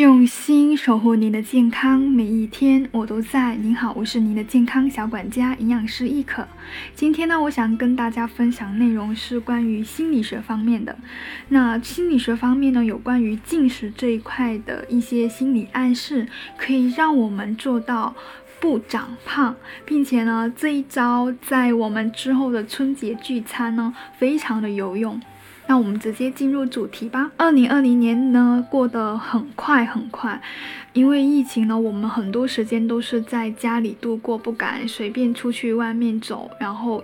用心守护您的健康，每一天我都在。您好，我是您的健康小管家营养师亦可。今天呢，我想跟大家分享内容是关于心理学方面的。那心理学方面呢，有关于进食这一块的一些心理暗示，可以让我们做到不长胖，并且呢，这一招在我们之后的春节聚餐呢，非常的有用。那我们直接进入主题吧。2020年呢过得很快，因为疫情呢，我们很多时间都是在家里度过，不敢随便出去外面走。然后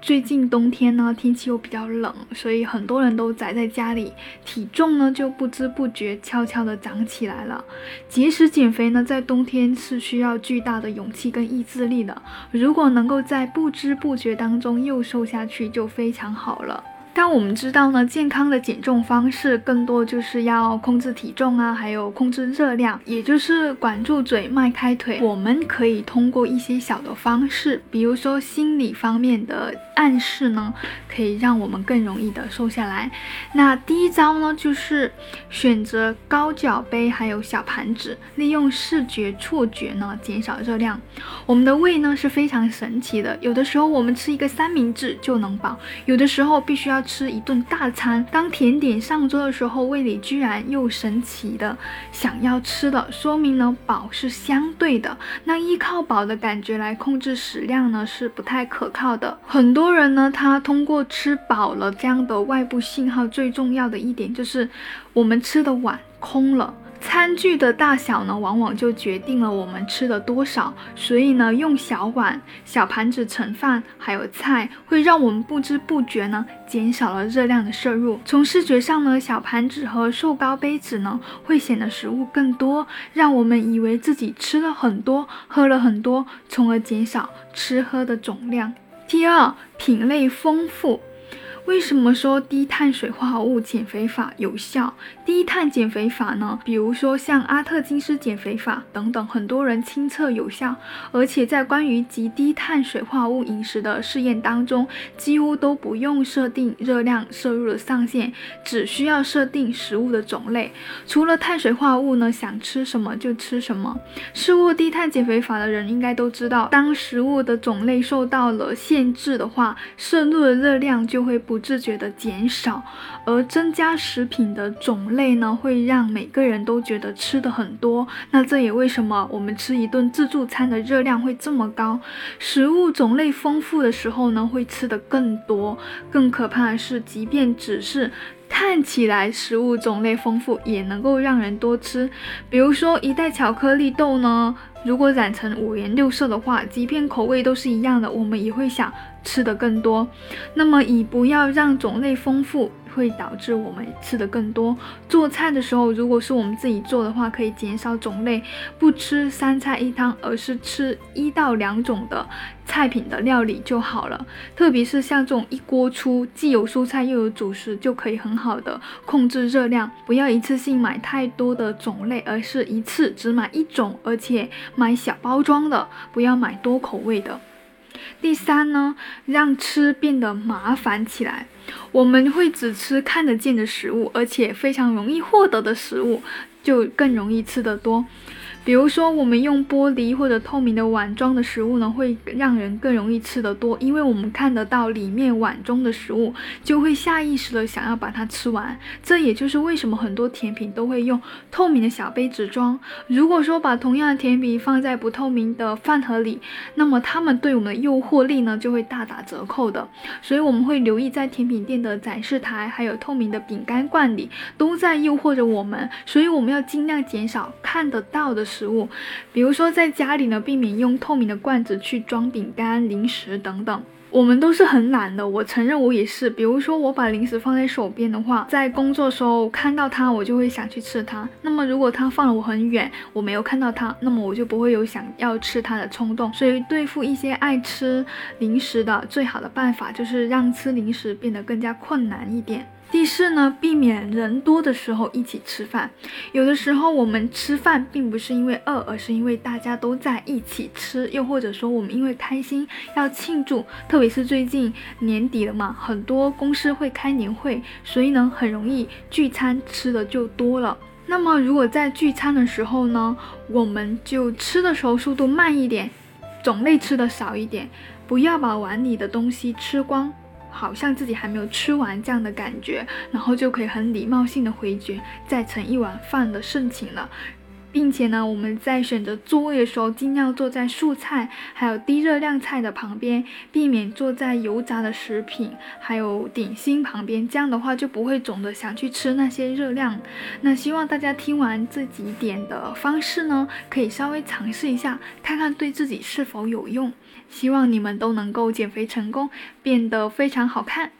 最近冬天呢，天气又比较冷，所以很多人都宅在家里，体重呢就不知不觉悄悄的长起来了。节食减肥呢，在冬天是需要巨大的勇气跟意志力的，如果能够在不知不觉当中又瘦下去，就非常好了。但我们知道呢，健康的减重方式更多就是要控制体重啊，还有控制热量，也就是管住嘴迈开腿。我们可以通过一些小的方式，比如说心理方面的暗示呢，可以让我们更容易的瘦下来。那第一招呢，就是选择高脚杯还有小盘子，利用视觉错觉呢减少热量。我们的胃呢是非常神奇的，有的时候我们吃一个三明治就能饱，有的时候必须要吃一顿大餐。当甜点上桌的时候，胃里居然又神奇的想要吃的，说明呢饱是相对的。那依靠饱的感觉来控制食量呢是不太可靠的。很多人呢，他通过吃饱了这样的外部信号，最重要的一点就是我们吃的碗空了。餐具的大小呢，往往就决定了我们吃的多少，所以呢，用小碗、小盘子盛饭还有菜，会让我们不知不觉呢减少了热量的摄入。从视觉上呢，小盘子和瘦高杯子呢，会显得食物更多，让我们以为自己吃了很多、喝了很多，从而减少吃喝的总量。第二，品类丰富。为什么说低碳水化合物减肥法有效？低碳减肥法呢，比如说像阿特金斯减肥法等等，很多人亲测有效，而且在关于极低碳水化合物饮食的试验当中，几乎都不用设定热量摄入的上限，只需要设定食物的种类，除了碳水化合物呢，想吃什么就吃什么。试过低碳减肥法的人应该都知道，当食物的种类受到了限制的话，摄入的热量就会不自觉的减少，而增加食品的种类呢，会让每个人都觉得吃的很多。那这也为什么我们吃一顿自助餐的热量会这么高。食物种类丰富的时候呢，会吃的更多。更可怕的是，即便只是看起来食物种类丰富，也能够让人多吃。比如说一袋巧克力豆呢，如果染成五颜六色的话，即便口味都是一样的，我们也会想吃的更多。那么以不要让种类丰富会导致我们吃的更多。做菜的时候，如果是我们自己做的话，可以减少种类，不吃三菜一汤，而是吃1到2种的菜品的料理就好了。特别是像这种一锅出，既有蔬菜又有主食，就可以很好的控制热量。不要一次性买太多的种类，而是一次只买1种，而且买小包装的，不要买多口味的。第三呢，让吃变得麻烦起来。我们会只吃看得见的食物，而且非常容易获得的食物，就更容易吃得多。比如说我们用玻璃或者透明的碗装的食物呢，会让人更容易吃得多，因为我们看得到里面碗中的食物，就会下意识的想要把它吃完。这也就是为什么很多甜品都会用透明的小杯子装。如果说把同样的甜品放在不透明的饭盒里，那么它们对我们的诱惑力呢就会大打折扣的。所以我们会留意在甜品店的展示台，还有透明的饼干罐里，都在诱惑着我们。所以我们要尽量减少看得到的食物，比如说在家里呢，避免用透明的罐子去装饼干、零食等等。我们都是很懒的，我承认我也是。比如说我把零食放在手边的话，在工作的时候看到它，我就会想去吃它。那么如果它放了我很远，我没有看到它，那么我就不会有想要吃它的冲动。所以对付一些爱吃零食的，最好的办法就是让吃零食变得更加困难一点。第四呢，避免人多的时候一起吃饭。有的时候我们吃饭并不是因为饿，而是因为大家都在一起吃，又或者说我们因为开心要庆祝。特别是最近年底了嘛，很多公司会开年会，所以呢很容易聚餐，吃的就多了。那么如果在聚餐的时候呢，我们就吃的时候速度慢一点，种类吃的少一点，不要把碗里的东西吃光，好像自己还没有吃完这样的感觉，然后就可以很礼貌性的回绝，再盛一碗饭的盛情了。并且呢，我们在选择座位的时候，尽量坐在素菜还有低热量菜的旁边，避免坐在油炸的食品还有点心旁边，这样的话就不会总的想去吃那些热量。那希望大家听完这几点的方式呢，可以稍微尝试一下，看看对自己是否有用。希望你们都能够减肥成功，变得非常好看。